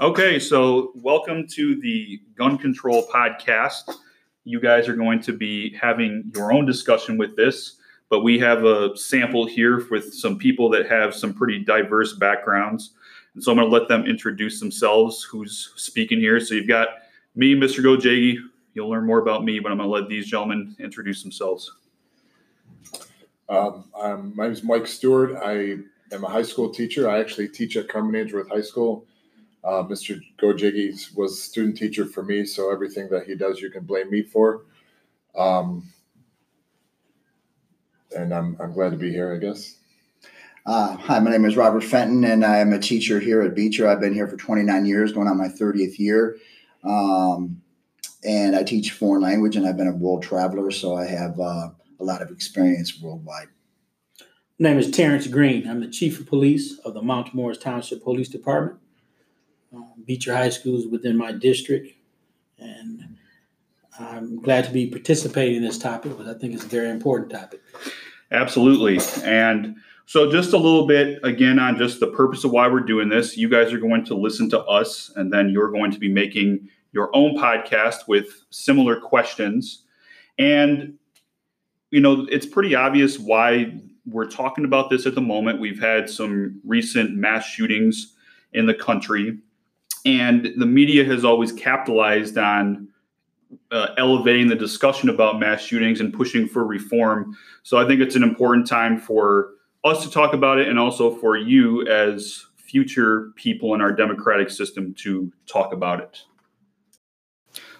Okay, so welcome to the Gun Control Podcast. You guys are going to be having your own discussion with this, but we have a sample here with some people that have some pretty diverse backgrounds. And so I'm going to let them introduce themselves, who's speaking here. So you've got me, Mr. Ghoujeghi. You'll learn more about me, but I'm going to let these gentlemen introduce themselves. My name is Mike Stewart. I am a high school teacher. I actually teach at Carman Ainsworth High School. Mr. Ghoujeghi was a student teacher for me, so everything that he does, you can blame me for. And I'm glad to be here, I guess. Hi, my name is Robert Fenton, and I am a teacher here at Beecher. I've been here for 29 years, going on my 30th year. And I teach foreign language, and I've been a world traveler, so I have a lot of experience worldwide. My name is Terrence Green. I'm the Chief of Police of the Mount Morris Township Police Department. Beecher High School is within my district, and I'm glad to be participating in this topic because I think it's a very important topic. Absolutely. And so just a little bit, again, on just the purpose of why we're doing this. You guys are going to listen to us, and then you're going to be making your own podcast with similar questions. And, you know, it's pretty obvious why we're talking about this at the moment. We've had some recent mass shootings in the country. And the media has always capitalized on elevating the discussion about mass shootings and pushing for reform. So I think it's an important time for us to talk about it and also for you as future people in our democratic system to talk about it.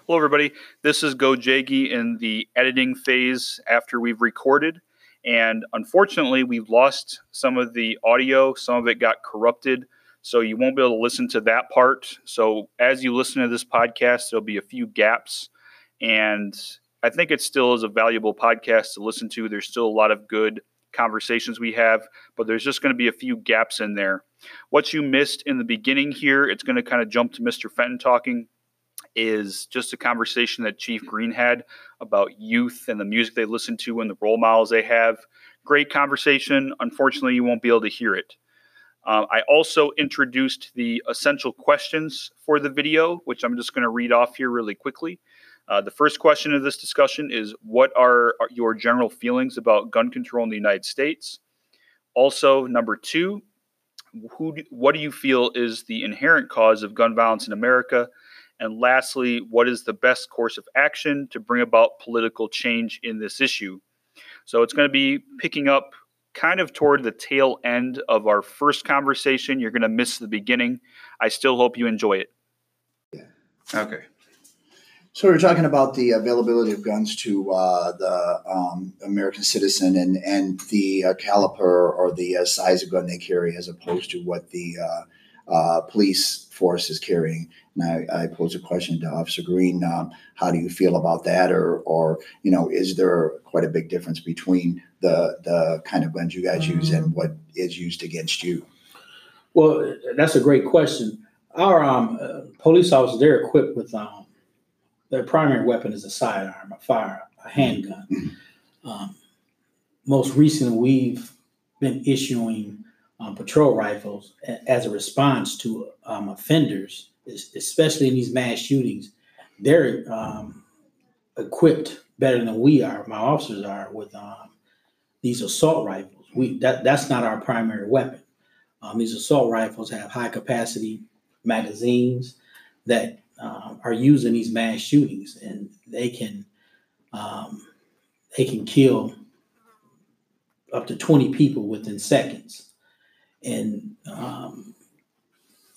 Hello, everybody. This is Ghoujeghi in the editing phase after we've recorded. And unfortunately, we've lost some of the audio. Some of it got corrupted. So you won't be able to listen to that part. So as you listen to this podcast, there'll be a few gaps. And I think it still is a valuable podcast to listen to. There's still a lot of good conversations we have, but there's just going to be a few gaps in there. What you missed in the beginning here, it's going to kind of jump to Mr. Fenton talking, is just a conversation that Chief Green had about youth and the music they listen to and the role models they have. Great conversation. Unfortunately, you won't be able to hear it. I also introduced the essential questions for the video, which I'm just going to read off here really quickly. The first question of this discussion is, what are your general feelings about gun control in the United States? Also, number two, what do you feel is the inherent cause of gun violence in America? And lastly, what is the best course of action to bring about political change in this issue? So it's going to be picking up kind of toward the tail end of our first conversation. You're going to miss the beginning. I still hope you enjoy it. Yeah. Okay. So we're talking about the availability of guns to the American citizen and the caliber or the size of gun they carry as opposed to what the police force is carrying. And I posed a question to Officer Green. How do you feel about that? Or, you know, is there quite a big difference between the kind of guns you guys use and what is used against you? Well, that's a great question. Our police officers, they're equipped with their primary weapon is a sidearm, a firearm, a handgun. Mm-hmm. Most recently, we've been issuing patrol rifles as a response to offenders, especially in these mass shootings. They're equipped better than we are. My officers are with these assault rifles. That's not our primary weapon. These assault rifles have high capacity magazines that are used in these mass shootings, and they can kill up to 20 people within seconds. And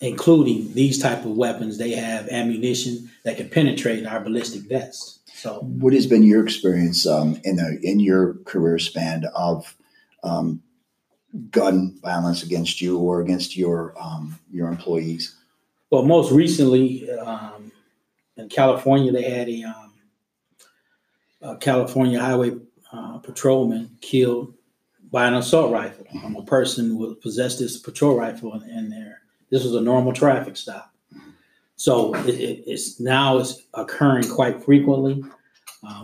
including these type of weapons, they have ammunition that can penetrate our ballistic vests. So, what has been your experience in your career span of gun violence against you or against your employees? Well, most recently in California, they had a California highway patrolman killed by an assault rifle. A person possessed this patrol rifle in there. This was a normal traffic stop. So it's occurring quite frequently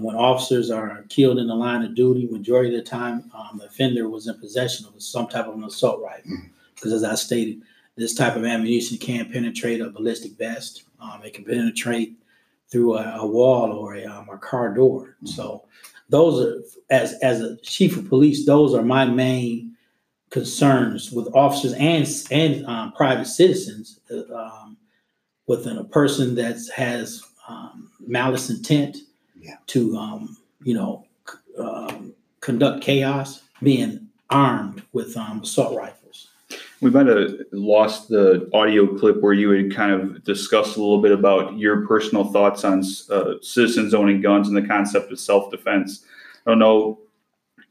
when officers are killed in the line of duty. Majority of the time, the offender was in possession of some type of an assault rifle, because as I stated, This type of ammunition can penetrate a ballistic vest. It can penetrate through a wall or a car door. So those are, as a chief of police, those are my main concerns with officers and private citizens within a person that has malice intent to, conduct chaos, being armed with assault rifles. We might have lost the audio clip where you had kind of discussed a little bit about your personal thoughts on citizens owning guns and the concept of self-defense. I don't know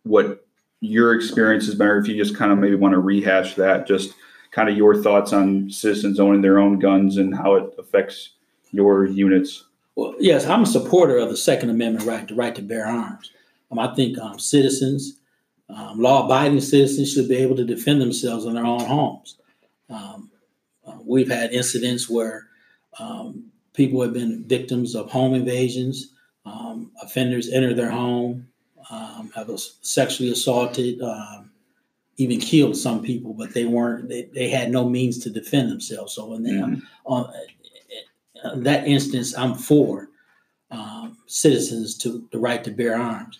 what your experience has been, or if you just kind of maybe want to rehash that, just kind of your thoughts on citizens owning their own guns and how it affects your units. Well, yes, I'm a supporter of the Second Amendment right, the right to bear arms. I think citizens, law-abiding citizens should be able to defend themselves in their own homes. We've had incidents where people have been victims of home invasions. Offenders enter their home, have sexually assaulted, even killed some people, but they had no means to defend themselves. So in that instance, I'm for citizens to the right to bear arms.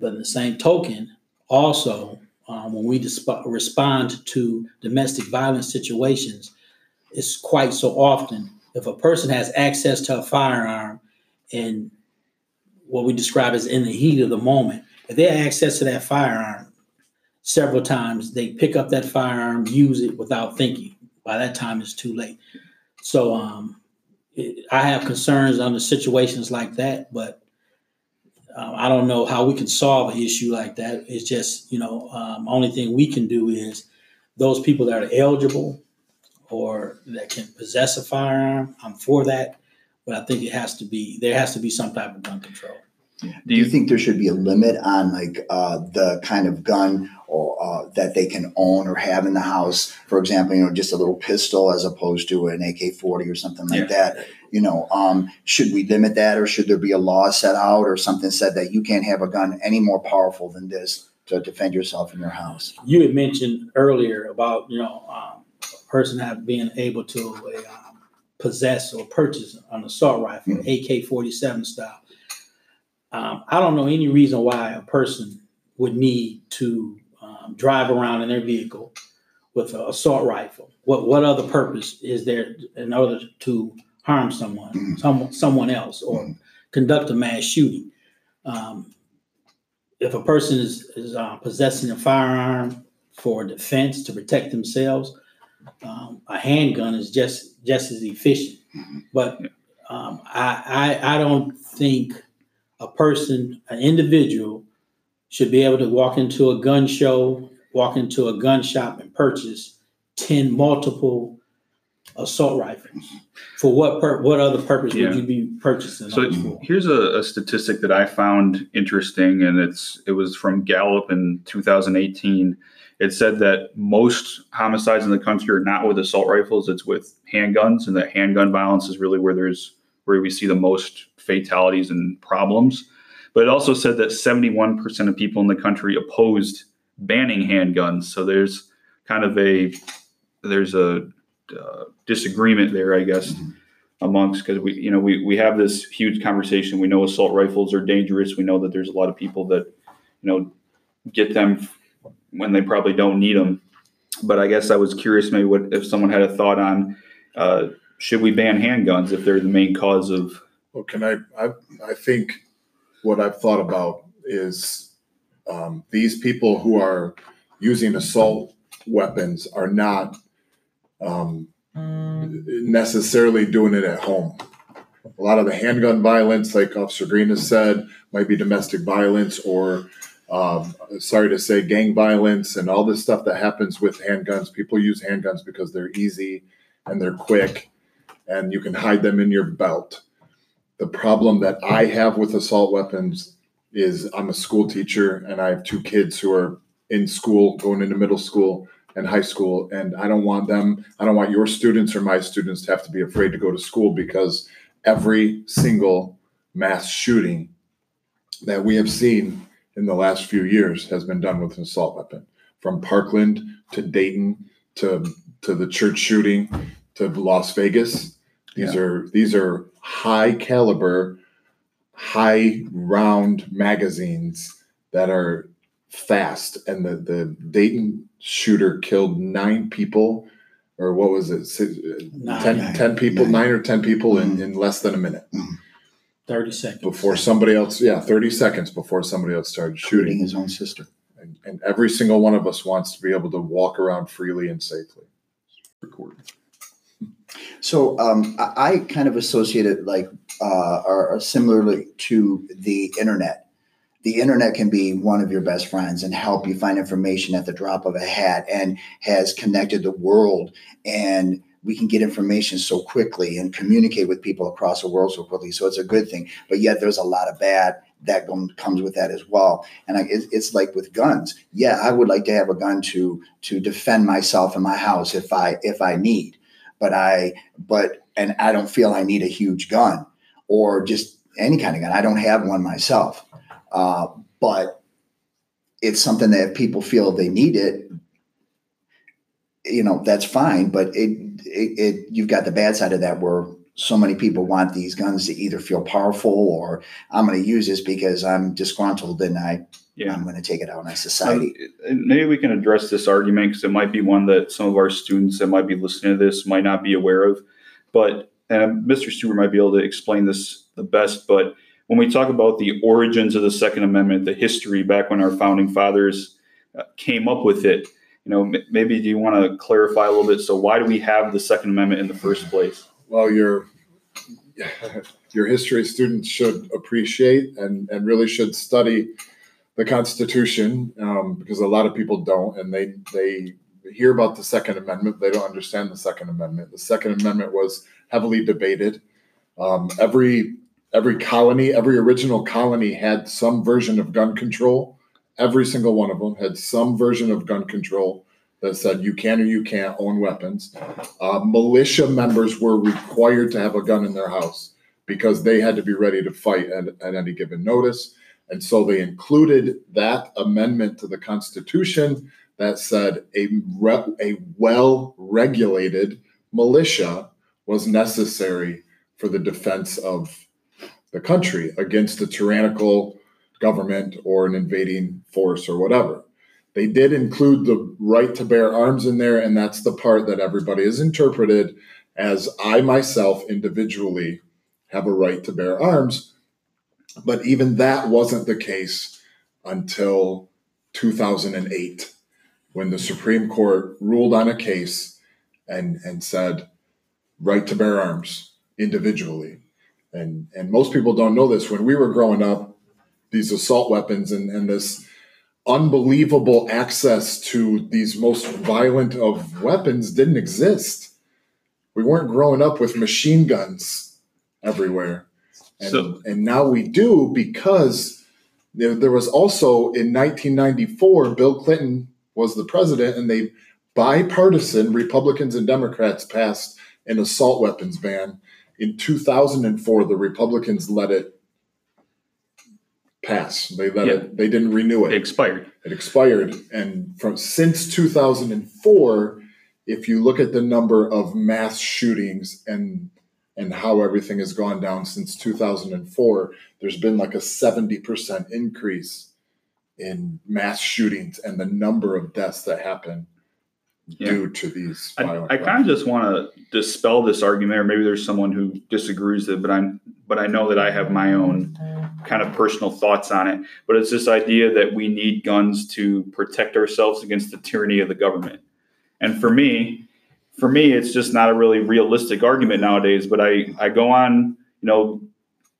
But in the same token, also, when we respond to domestic violence situations, it's quite so often if a person has access to a firearm and what we describe as in the heat of the moment, if they have access to that firearm several times, they pick up that firearm, use it without thinking. By that time, it's too late. So I have concerns under situations like that, but I don't know how we can solve an issue like that. It's just, only thing we can do is those people that are eligible or that can possess a firearm, I'm for that. But I think there has to be some type of gun control. Do you think there should be a limit on like the kind of gun or that they can own or have in the house? For example, just a little pistol as opposed to an AK-40 or something like that. Should we limit that, or should there be a law set out or something said that you can't have a gun any more powerful than this to defend yourself in your house? You had mentioned earlier about a person not being able to possess or purchase an assault rifle, AK-47 style. I don't know any reason why a person would need to drive around in their vehicle with an assault rifle. What other purpose is there in order to harm someone, someone else, or conduct a mass shooting? If a person is possessing a firearm for defense to protect themselves, a handgun is just as efficient. But I don't think a person, an individual, should be able to walk into a gun show, walk into a gun shop and purchase 10 multiple assault rifles. For what other purpose would you be purchasing? So here's a statistic that I found interesting, and it was from Gallup in 2018. It said that most homicides in the country are not with assault rifles, it's with handguns, and that handgun violence is really where we see the most fatalities and problems. But it also said that 71% of people in the country opposed banning handguns. So there's kind of a disagreement there, I guess, amongst, because we have this huge conversation. We know assault rifles are dangerous. We know that there's a lot of people that, get them when they probably don't need them. But I guess I was curious maybe if someone had a thought on should we ban handguns if they're the main cause of... Well, I think what I've thought about is these people who are using assault weapons are not necessarily doing it at home. A lot of the handgun violence, like Officer Green has said, might be domestic violence or, sorry to say, gang violence and all this stuff that happens with handguns. People use handguns because they're easy and they're quick and you can hide them in your belt. The problem that I have with assault weapons is I'm a school teacher and I have two kids who are in school, going into middle school and high school. And I don't want your students or my students to have to be afraid to go to school because every single mass shooting that we have seen in the last few years has been done with an assault weapon, from Parkland to Dayton to to the church shooting to Las Vegas. These are high caliber, high round magazines that are fast. And the Dayton shooter killed 9 people, or what was it? 9 or 10 people in less than a minute. Mm-hmm. 30 seconds. Before somebody else, 30 seconds before somebody else started shooting. Including his own sister. And every single one of us wants to be able to walk around freely and safely. Recording. So I kind of associate it or similarly to the internet. The internet can be one of your best friends and help you find information at the drop of a hat, and has connected the world, and we can get information so quickly and communicate with people across the world so quickly. So it's a good thing, but yet there's a lot of bad that comes with that as well. And it's like with guns. Yeah, I would like to have a gun to defend myself in my house if I need, but I don't feel I need a huge gun or just any kind of gun. I don't have one myself, but it's something that if people feel they need it, that's fine. But it you've got the bad side of that where so many people want these guns to either feel powerful or I'm going to use this because I'm disgruntled and I'm going to take it out on society. Maybe we can address this argument because it might be one that some of our students that might be listening to this might not be aware of. But, and Mr. Stewart might be able to explain this the best, but when we talk about the origins of the Second Amendment, the history back when our founding fathers came up with it, maybe do you want to clarify a little bit? So why do we have the Second Amendment in the first place? Well, your history students should appreciate and really should study the Constitution, because a lot of people don't, and they hear about the Second Amendment. They don't understand the Second Amendment. The Second Amendment was heavily debated. Every colony, every original colony had some version of gun control. Every single one of them had some version of gun control that said you can or you can't own weapons. Militia members were required to have a gun in their house because they had to be ready to fight at any given notice. And so they included that amendment to the Constitution that said a well-regulated militia was necessary for the defense of the country against a tyrannical government or an invading force or whatever. They did include the right to bear arms in there, and that's the part that everybody is interpreted as I myself individually have a right to bear arms. But even that wasn't the case until 2008, when the Supreme Court ruled on a case and said, right to bear arms individually. And most people don't know this. When we were growing up, these assault weapons and this unbelievable access to these most violent of weapons didn't exist. We weren't growing up with machine guns everywhere. And now we do, because there was also in 1994, Bill Clinton was the president, and they bipartisan Republicans and Democrats passed an assault weapons ban. In 2004, the Republicans let it pass. They they didn't renew it. It expired. And since 2004, if you look at the number of mass shootings and how everything has gone down since 2004, there's been like a 70% increase in mass shootings and the number of deaths that happen due to these violent crimes. I kind of just want to dispel this argument, or maybe there's someone who disagrees with it, but I know that I have my own kind of personal thoughts on it. But it's this idea that we need guns to protect ourselves against the tyranny of the government. And for me, it's just not a really realistic argument nowadays, but I go on,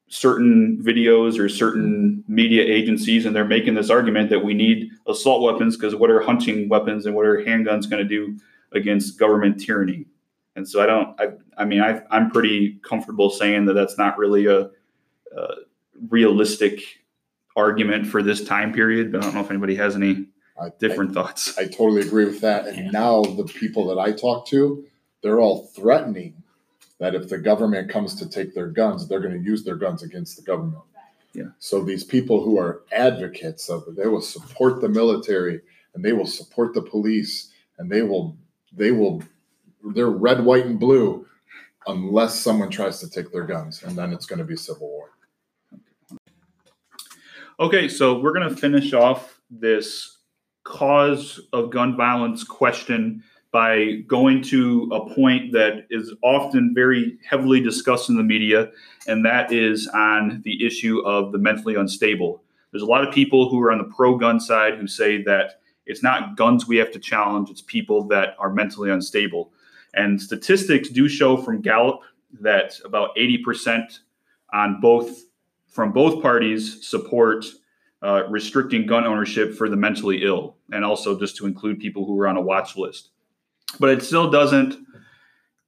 certain videos or certain media agencies, and they're making this argument that we need assault weapons because what are hunting weapons and what are handguns going to do against government tyranny? And so I'm pretty comfortable saying that that's not really a realistic argument for this time period, but I don't know if anybody has any different thoughts. I totally agree with that. And now the people that I talk to, they're all threatening that if the government comes to take their guns, they're going to use their guns against the government. Yeah. So these people who are advocates of it, they will support the military and they will support the police and they will they're red, white, and blue unless someone tries to take their guns, and then it's going to be civil war. Okay, so we're going to finish off this cause of gun violence question by going to a point that is often very heavily discussed in the media, and that is on the issue of the mentally unstable. There's a lot of people who are on the pro-gun side who say that it's not guns we have to challenge, it's people that are mentally unstable. And statistics do show from Gallup that about 80% from both parties support restricting gun ownership for the mentally ill, and also just to include people who are on a watch list. But it still doesn't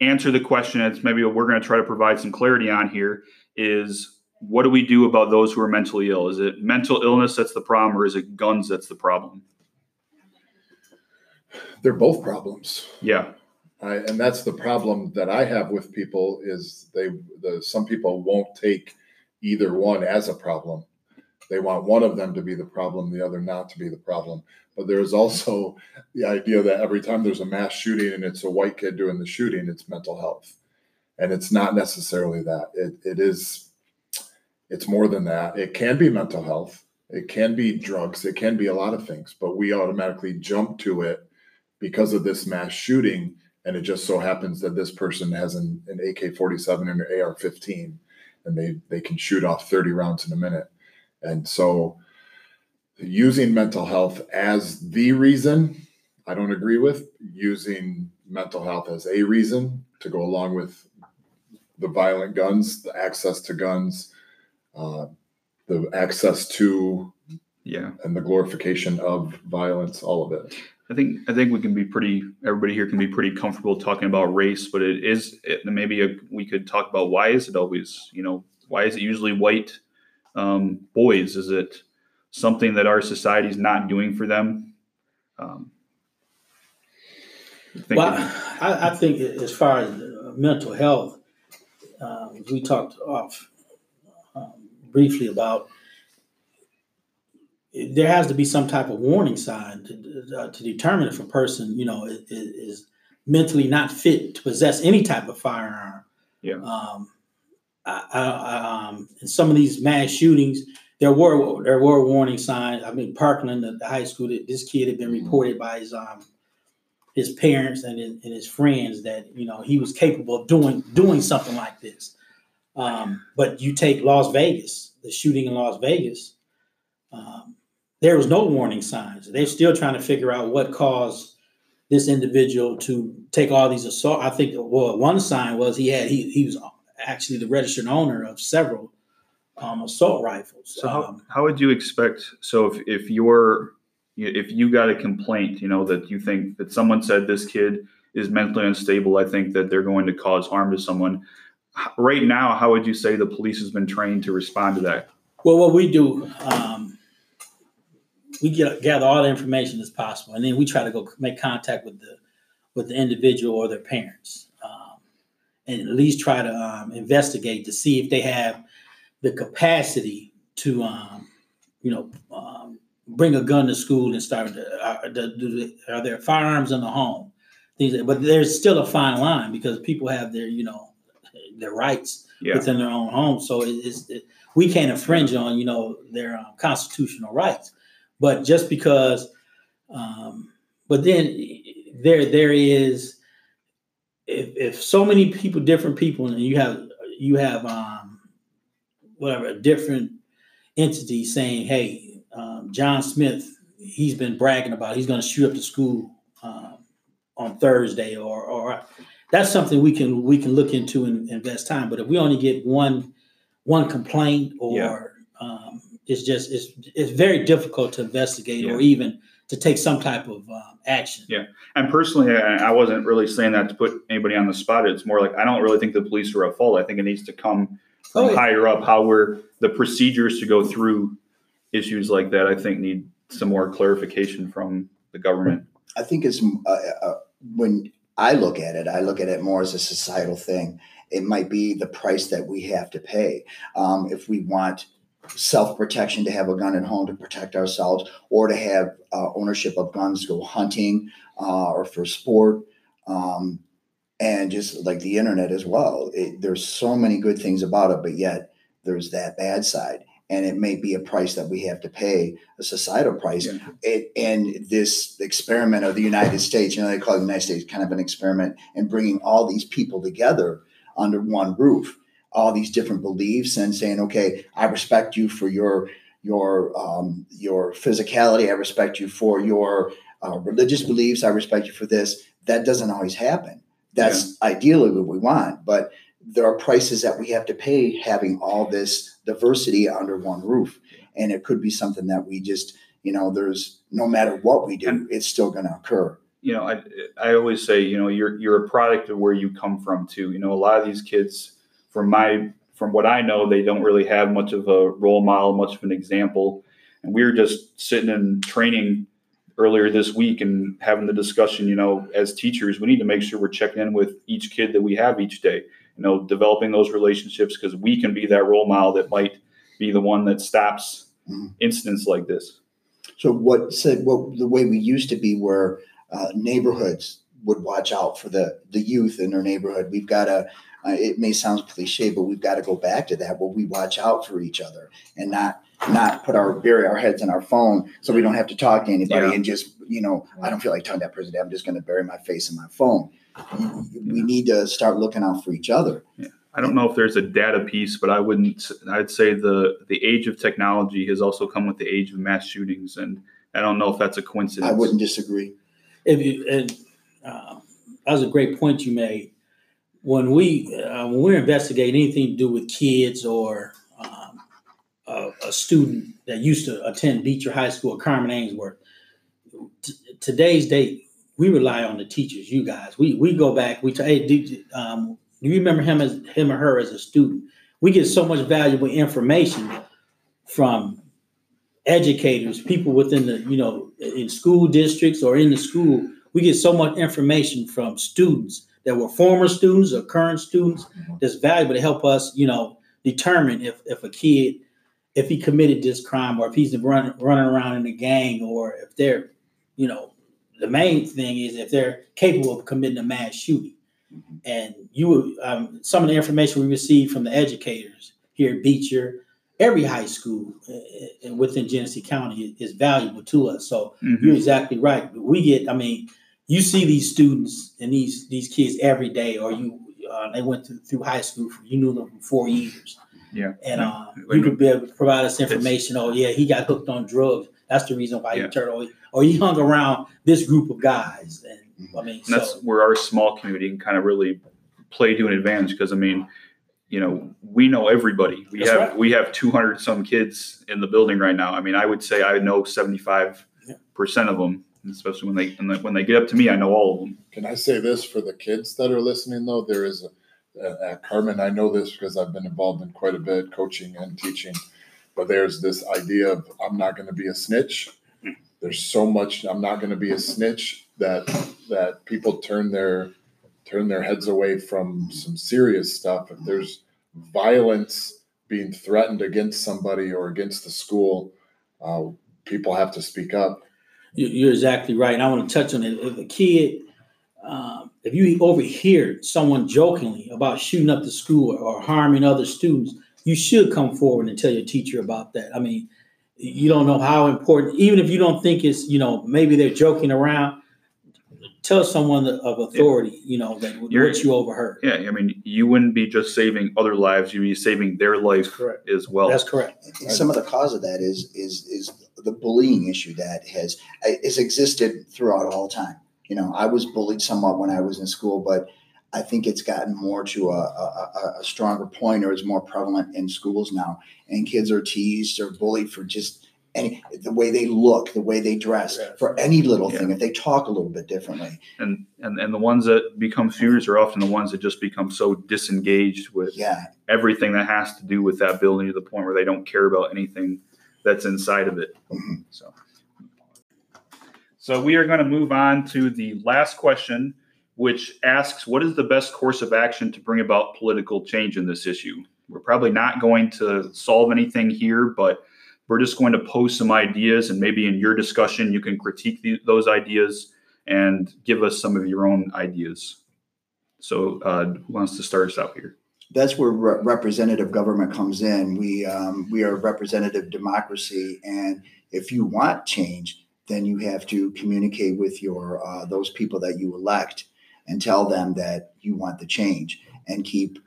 answer the question. It's maybe what we're going to try to provide some clarity on here is, what do we do about those who are mentally ill? Is it mental illness that's the problem, or is it guns that's the problem? They're both problems. Yeah. And that's the problem that I have with people is some people won't take either one as a problem. They want one of them to be the problem, the other not to be the problem. But there's also the idea that every time there's a mass shooting and it's a white kid doing the shooting, it's mental health. And it's not necessarily that. It's more than that. It can be mental health. It can be drugs. It can be a lot of things. But we automatically jump to it because of this mass shooting. And it just so happens that this person has an AK-47 and an AR-15. And they can shoot off 30 rounds in a minute. And so using mental health as the reason, I don't agree with. Using mental health as a reason to go along with the violent guns, the access to guns, the access to, and the glorification of violence, all of it. I think we can be everybody here can be pretty comfortable talking about race, but we could talk about why is it always, why is it usually white boys? Is it something that our society is not doing for them? I think as far as mental health, we talked off briefly about, there has to be some type of warning sign to determine if a person, is mentally not fit to possess any type of firearm. Yeah. In some of these mass shootings, there were warning signs. I mean, Parkland, the high school, this kid had been reported by his parents and his friends that he was capable of doing something like this. But you take Las Vegas, the shooting in Las Vegas. There was no warning signs. They're still trying to figure out what caused this individual to take all these assault. I think one sign was he was actually the registered owner of several assault rifles. So how would you expect? So if you got a complaint, that you think that someone said this kid is mentally unstable, I think that they're going to cause harm to someone. Right now, how would you say the police has been trained to respond to that? Well, what we do, we gather all the information as possible, and then we try to go make contact with the individual or their parents, and at least try to investigate to see if they have the capacity to, bring a gun to school and start. Are there firearms in the home? But there's still a fine line because people have their, their rights within their own home, so we can't infringe on, their constitutional rights. But just because, but then there is, if so many people, different people, and you have whatever, a different entity saying, hey, John Smith, he's been bragging about it. He's going to shoot up the school on Thursday, or that's something we can look into and invest time. But if we only get one complaint or it's very difficult to investigate or even to take some type of action. Yeah. And personally, I wasn't really saying that to put anybody on the spot. It's more like, I don't really think the police are at fault. I think it needs to come from higher up, how the procedures to go through issues like that, I think need some more clarification from the government. I think it's when I look at it more as a societal thing. It might be the price that we have to pay. If we want self-protection, to have a gun at home to protect ourselves, or to have ownership of guns to go hunting or for sport. And just like the internet as well, there's so many good things about it, but yet there's that bad side. And it may be a price that we have to pay, a societal price. Yeah. And this experiment of the United States, they call it the United States kind of an experiment, and bringing all these people together under one roof, all these different beliefs, and saying, okay, I respect you for your physicality. I respect you for your religious beliefs. I respect you for this. That doesn't always happen. That's ideally what we want, but there are prices that we have to pay having all this diversity under one roof. And it could be something that we just, there's no matter what we do, it's still going to occur. I always say, you're a product of where you come from too. A lot of these kids from what I know, they don't really have much of a role model, much of an example. And we were just sitting in training earlier this week and having the discussion, as teachers, we need to make sure we're checking in with each kid that we have each day, developing those relationships, because we can be that role model that might be the one that stops incidents like this. So the way we used to be where neighborhoods would watch out for the youth in their neighborhood. We've got to, it may sound cliche, but we've got to go back to that, where we watch out for each other and not put bury our heads in our phone so we don't have to talk to anybody and just, I don't feel like talking to that person today. I'm just going to bury my face in my phone. We need to start looking out for each other. Yeah. I don't know if there's a data piece, but I'd say the age of technology has also come with the age of mass shootings. And I don't know if that's a coincidence. I wouldn't disagree. That was a great point you made. When we're investigating anything to do with kids or a student that used to attend Beecher High School or Carman Ainsworth, today's date, we rely on the teachers, you guys. We go back. Do you remember him or her as a student? We get so much valuable information from educators, people within the in school districts or in the school. We get so much information from students that were former students or current students that's valuable to help us determine if a kid, if he committed this crime, or if he's running around in a gang, or if they're the main thing is if they're capable of committing a mass shooting. And some of the information we received from the educators here at Beecher, every high school within Genesee County is valuable to us. So you're exactly right. We get, you see these students and these kids every day, or they went through high school, you knew them for 4 years. Yeah. And you could be able to provide us information. Oh yeah, he got hooked on drugs. That's the reason why he turned away, or he hung around this group of guys. And and that's where our small community can kind of really play to an advantage, because we know everybody. We have 200 some kids in the building right now. I would say I know 75% of them, especially when they get up to me. I know all of them. Can I say this for the kids that are listening though? There is at Carman, I know this because I've been involved in quite a bit coaching and teaching. But there's this idea of I'm not going to be a snitch. There's so much I'm not going to be a snitch that people turn their heads away from some serious stuff. If there's violence being threatened against somebody or against the school, people have to speak up. You're exactly right. And I want to touch on it. If a kid, if you overhear someone jokingly about shooting up the school or harming other students, you should come forward and tell your teacher about that. You don't know how important, even if you don't think it's, maybe they're joking around, tell someone of authority, that what you overheard. Yeah. You wouldn't be just saving other lives. You'd be saving their life as well. That's correct. And some of the cause of that is the bullying issue that has existed throughout all time. I was bullied somewhat when I was in school, but I think it's gotten more to a stronger point, or is more prevalent in schools now. And kids are teased or bullied for just the way they look, the way they dress, for any little thing, if they talk a little bit differently. And the ones that become furious are often the ones that just become so disengaged with everything that has to do with that building, to the point where they don't care about anything that's inside of it. Mm-hmm. So we are going to move on to the last question, which asks, what is the best course of action to bring about political change in this issue? We're probably not going to solve anything here, but we're just going to pose some ideas, and maybe in your discussion, you can critique those ideas and give us some of your own ideas. So who wants to start us out here? That's where representative government comes in. We are representative democracy, and if you want change, then you have to communicate with your those people that you elect and tell them that you want the change, and keep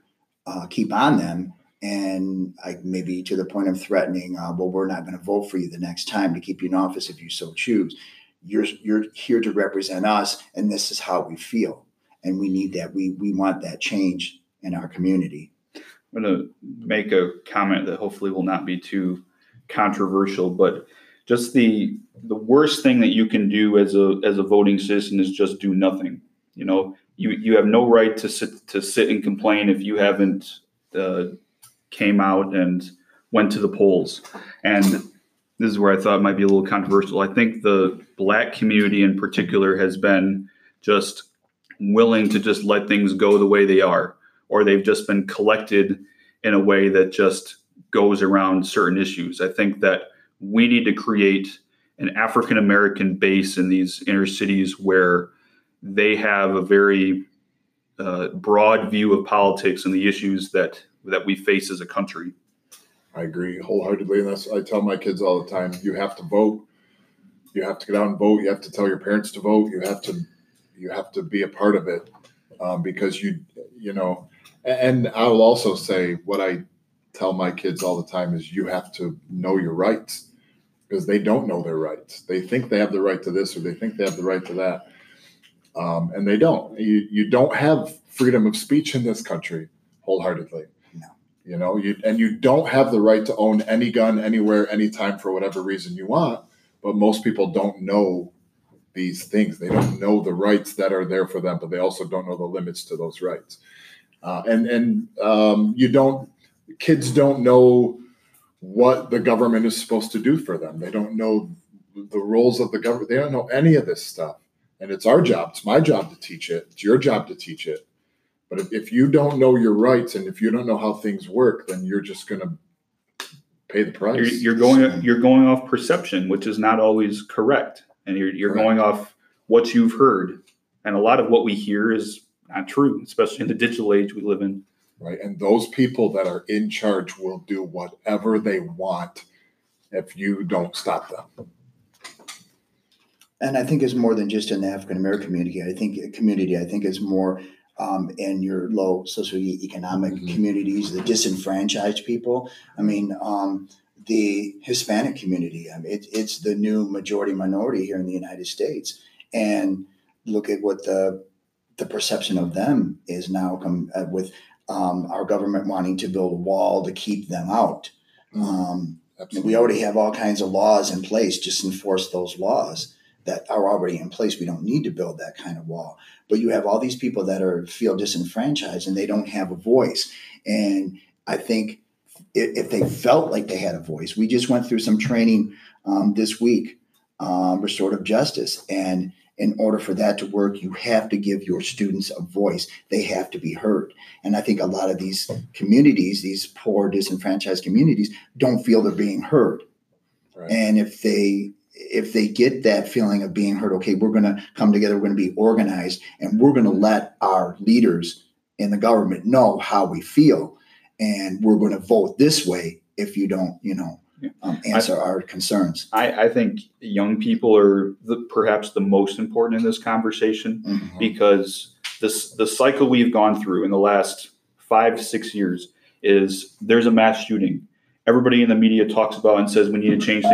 on them, and maybe to the point of threatening, well, we're not going to vote for you the next time to keep you in office if you so choose. You're here to represent us, and this is how we feel, and we need that. We want that change in our community. I'm going to make a comment that hopefully will not be too controversial, but just the worst thing that you can do as a voting citizen is just do nothing. You know, you have no right to sit and complain if you haven't came out and went to the polls. And this is where I thought it might be a little controversial. I think the black community in particular has been just willing to just let things go the way they are, or they've just been collected in a way that just goes around certain issues. I think that we need to create an African-American base in these inner cities where they have a very broad view of politics and the issues that we face as a country. I agree wholeheartedly. And I tell my kids all the time, you have to vote. You have to get out and vote. You have to tell your parents to vote. You have to be a part of it because you know. And I will also say what I tell my kids all the time is you have to know your rights, because they don't know their rights. They think they have the right to this, or they think they have the right to that. And they don't. You don't have freedom of speech in this country wholeheartedly. No. You know, you don't have the right to own any gun anywhere, anytime, for whatever reason you want. But most people don't know these things. They don't know the rights that are there for them, but they also don't know the limits to those rights. And kids don't know what the government is supposed to do for them. They don't know the roles of the government. They don't know any of this stuff. And it's our job. It's my job to teach it. It's your job to teach it. But if you don't know your rights, and if you don't know how things work, then you're just going to pay the price. You're going off perception, which is not always correct. And you're going off what you've heard. And a lot of what we hear is not true, especially in the digital age we live in. Right. And those people that are in charge will do whatever they want if you don't stop them. And I think it's more than just in the African-American community. I think it's more in your low socioeconomic communities, the disenfranchised people. I mean, the Hispanic community. I mean, it's the new majority minority here in the United States. And look at what the perception of them is now with our government wanting to build a wall to keep them out. And we already have all kinds of laws in place. Just enforce those laws that are already in place. We don't need to build that kind of wall. But you have all these people that feel disenfranchised, and they don't have a voice. And I think if they felt like they had a voice, we just went through some training this week, restorative justice. And in order for that to work, you have to give your students a voice. They have to be heard. And I think a lot of these communities, these poor disenfranchised communities, don't feel they're being heard. Right. And if they get that feeling of being heard, okay, we're going to come together, we're going to be organized, and we're going to let our leaders in the government know how we feel, and we're going to vote this way if you don't, answer our concerns. I think young people are perhaps the most important in this conversation, because the cycle we've gone through in the last 5-6 years is there's a mass shooting. Everybody in the media talks about and says we need to change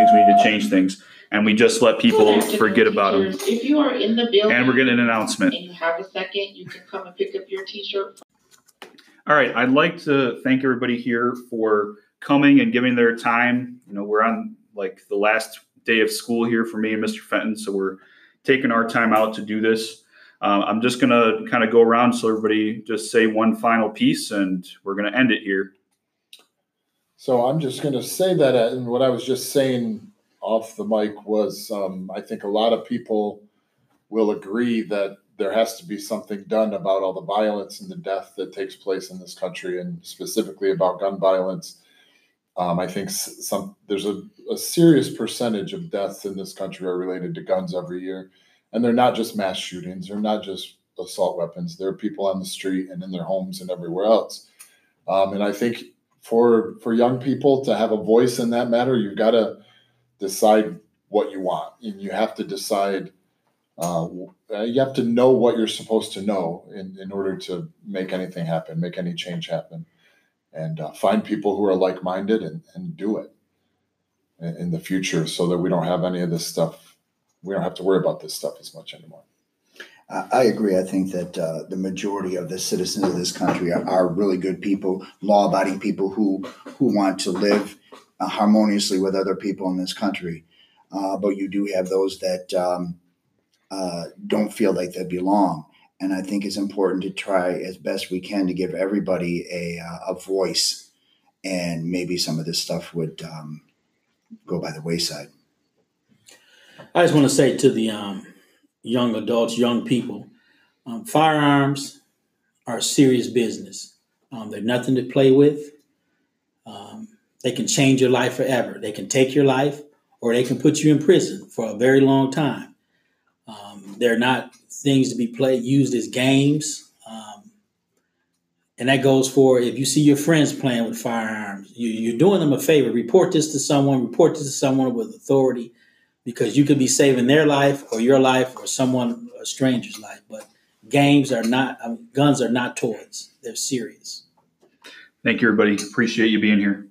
things. And we just let people forget about them. If you are in the building and we're getting an announcement and you have a second, you can come and pick up your t-shirt. All right. I'd like to thank everybody here for coming and giving their time. You know, we're on like the last day of school here for me and Mr. Fenton. So we're taking our time out to do this. I'm just going to kind of go around so everybody just say one final piece, and we're going to end it here. So I'm just going to say that, and what I was just saying off the mic was, I think a lot of people will agree that there has to be something done about all the violence and the death that takes place in this country, and specifically about gun violence. I think there's a serious percentage of deaths in this country are related to guns every year. And they're not just mass shootings. They're not just assault weapons. There are people on the street and in their homes and everywhere else. And I think for young people to have a voice in that matter, you've got to decide what you want, and you have to decide, you have to know what you're supposed to know in order to make anything happen, make any change happen, and find people who are like-minded and do it in the future, so that we don't have any of this stuff. We don't have to worry about this stuff as much anymore. I agree. I think that the majority of the citizens of this country are really good people, law-abiding people who want to live harmoniously with other people in this country. But you do have those that don't feel like they belong. And I think it's important to try as best we can to give everybody a voice. And maybe some of this stuff would go by the wayside. I just want to say to the young adults, young people, firearms are serious business. They're nothing to play with. They can change your life forever. They can take your life, or they can put you in prison for a very long time. They're not things to be used as games. And that goes for if you see your friends playing with firearms, you're doing them a favor. Report this to someone with authority, because you could be saving their life or someone, a stranger's life. But guns are not toys. They're serious. Thank you, everybody. Appreciate you being here.